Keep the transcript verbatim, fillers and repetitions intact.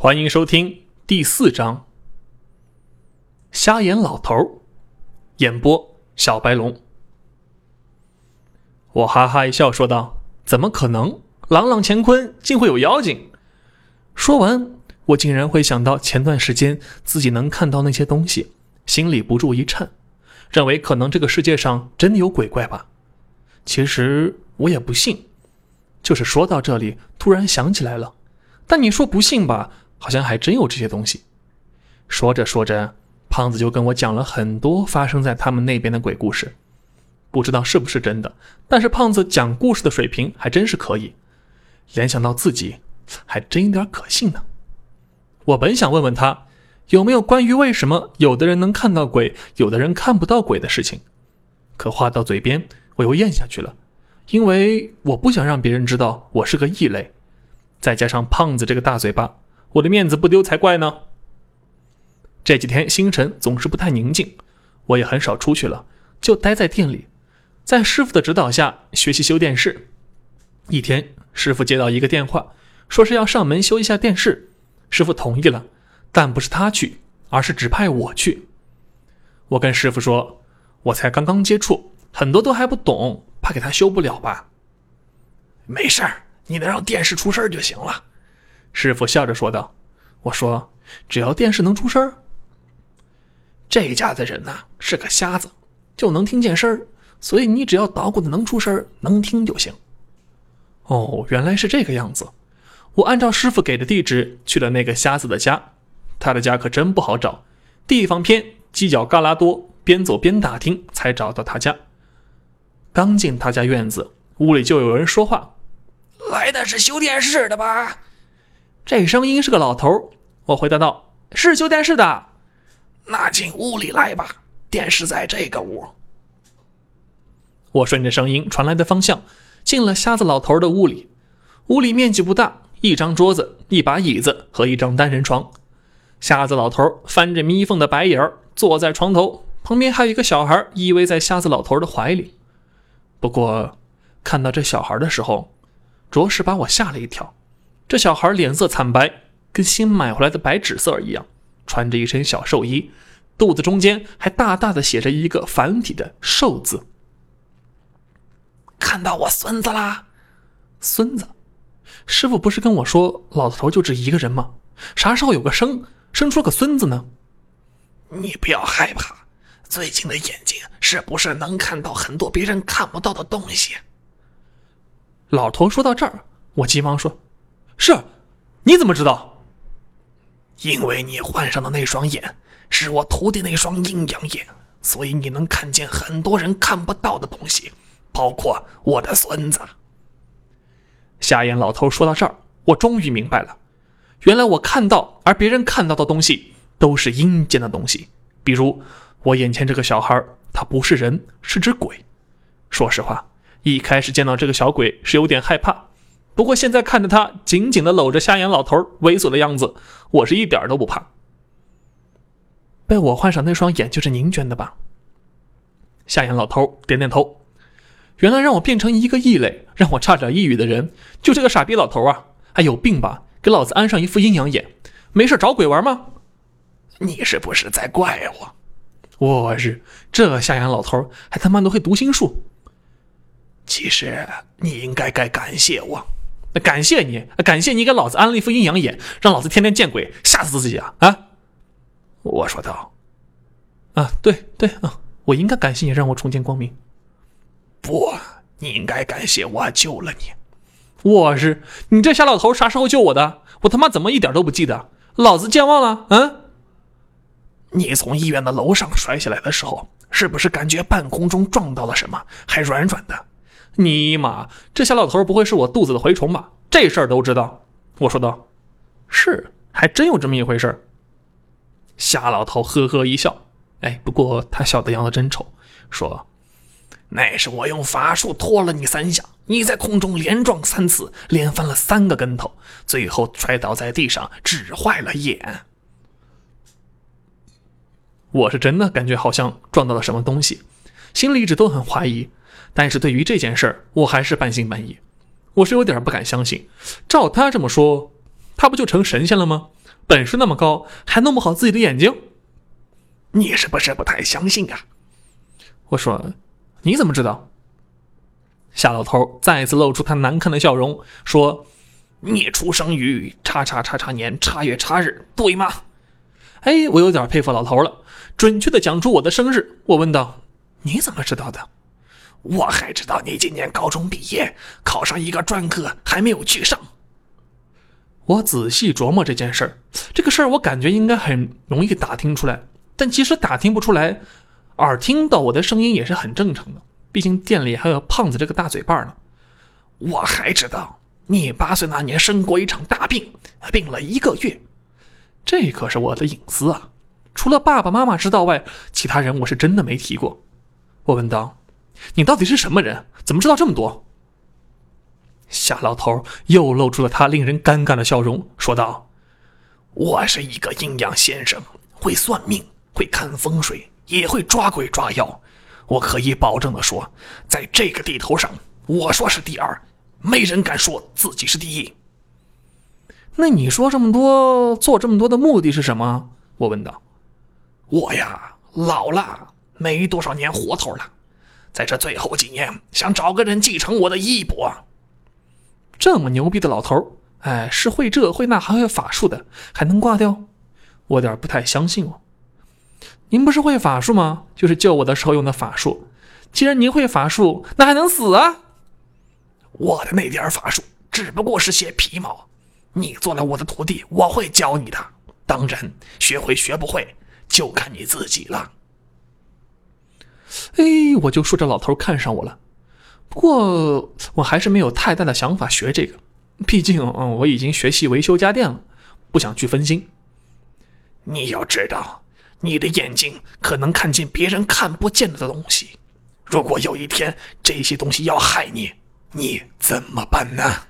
欢迎收听第四章，瞎眼老头，演播小白龙。我哈哈一笑说道：怎么可能，朗朗乾坤竟会有妖精。说完，我竟然会想到前段时间自己能看到那些东西，心里不住一颤，认为可能这个世界上真的有鬼怪吧。其实我也不信，就是说到这里突然想起来了，但你说不信吧，好像还真有这些东西。说着说着，胖子就跟我讲了很多发生在他们那边的鬼故事，不知道是不是真的，但是胖子讲故事的水平还真是可以，联想到自己还真有点可信呢。我本想问问他有没有关于为什么有的人能看到鬼，有的人看不到鬼的事情，可话到嘴边我又咽下去了，因为我不想让别人知道我是个异类，再加上胖子这个大嘴巴，我的面子不丢才怪呢。这几天星辰总是不太宁静，我也很少出去了，就待在店里，在师傅的指导下学习修电视。一天，师傅接到一个电话，说是要上门修一下电视，师傅同意了，但不是他去，而是指派我去。我跟师傅说，我才刚刚接触，很多都还不懂，怕给他修不了吧。没事儿，你能让电视出声就行了，师傅笑着说道。我说，只要电视能出声？这家的人啊，是个瞎子，就能听见声，所以你只要捣鼓的能出声，能听就行。哦，原来是这个样子。我按照师傅给的地址去了那个瞎子的家，他的家可真不好找，地方偏，犄角旮旯多，边走边打听才找到他家。刚进他家院子，屋里就有人说话，来的是修电视的吧？这声音是个老头，我回答道：是修电视的。那进屋里来吧，电视在这个屋。我顺着声音传来的方向，进了瞎子老头的屋里。屋里面积不大，一张桌子，一把椅子和一张单人床。瞎子老头翻着眯缝的白眼儿，坐在床头，旁边还有一个小孩依偎在瞎子老头的怀里。不过，看到这小孩的时候，着实把我吓了一跳。这小孩脸色惨白，跟新买回来的白纸色一样，穿着一身小寿衣，肚子中间还大大的写着一个繁体的寿字。看到我孙子啦！孙子？师傅不是跟我说老头就只一个人吗？啥时候有个生生出个孙子呢？你不要害怕，最近的眼睛是不是能看到很多别人看不到的东西？老头说到这儿，我急忙说，是，你怎么知道？因为你患上的那双眼是我徒弟那双阴阳眼，所以你能看见很多人看不到的东西，包括我的孙子。瞎眼老头说到这儿，我终于明白了，原来我看到而别人看到的东西都是阴间的东西，比如我眼前这个小孩，他不是人，是只鬼。说实话，一开始见到这个小鬼是有点害怕，不过现在看着他紧紧地搂着瞎眼老头猥琐的样子，我是一点都不怕。被我患上那双眼就是您捐的吧？瞎眼老头点点头。原来让我变成一个异类，让我差点抑郁的人，就这个傻逼老头啊！哎，有病吧？给老子安上一副阴阳眼，没事找鬼玩吗？你是不是在怪我？我日，这瞎眼老头还他妈都会读心术。其实你应该该感谢我。感谢你感谢你给老子安了一副阴阳眼，让老子天天见鬼，吓死自己啊啊！我说道。啊，对对啊，我应该感谢你让我重见光明。不，你应该感谢我救了你。我日，你这瞎老头啥时候救我的？我他妈怎么一点都不记得？老子健忘了啊！你从医院的楼上摔下来的时候，是不是感觉半空中撞到了什么，还软软的？你妈，这瞎老头不会是我肚子的蛔虫吧？这事儿都知道。我说道。是，还真有这么一回事。瞎老头呵呵一笑，哎，不过他笑得样子真丑，说，那是我用法术拖了你三下，你在空中连撞三次，连翻了三个跟头，最后摔倒在地上，只坏了眼。我是真的感觉好像撞到了什么东西，心里一直都很怀疑，但是对于这件事儿，我还是半信半疑。我是有点不敢相信，照他这么说，他不就成神仙了吗？本事那么高，还弄不好自己的眼睛？你是不是不太相信啊？我说，你怎么知道？夏老头再次露出他难看的笑容，说，你出生于叉叉叉叉年叉月叉日，对吗？哎，我有点佩服老头了，准确的讲出我的生日。我问道，你怎么知道的？我还知道你今年高中毕业，考上一个专科还没有去上。我仔细琢磨这件事儿，这个事儿我感觉应该很容易打听出来，但即使打听不出来，耳听到我的声音也是很正常的，毕竟店里还有胖子这个大嘴巴呢。我还知道你八岁那年生过一场大病，病了一个月，这可是我的隐私啊，除了爸爸妈妈知道外，其他人我是真的没提过。我问道，你到底是什么人？怎么知道这么多？夏老头又露出了他令人尴尬的笑容，说道，我是一个阴阳先生，会算命，会看风水，也会抓鬼抓妖。我可以保证的说，在这个地头上，我说是第二，没人敢说自己是第一。那你说这么多，做这么多的目的是什么？我问道。我呀，老了，没多少年活头了，在这最后几年想找个人继承我的衣钵。这么牛逼的老头，哎，是会这会那还会法术的，还能挂掉？我有点不太相信哦。您不是会法术吗？就是救我的时候用的法术。既然您会法术，那还能死啊？我的那点法术只不过是些皮毛，你做了我的徒弟，我会教你的。当然，学会学不会就看你自己了。哎，我就说这老头看上我了，不过我还是没有太大的想法学这个，毕竟、嗯、我已经学习维修家电了，不想去分心。你要知道，你的眼睛可能看见别人看不见的东西，如果有一天这些东西要害你，你怎么办呢？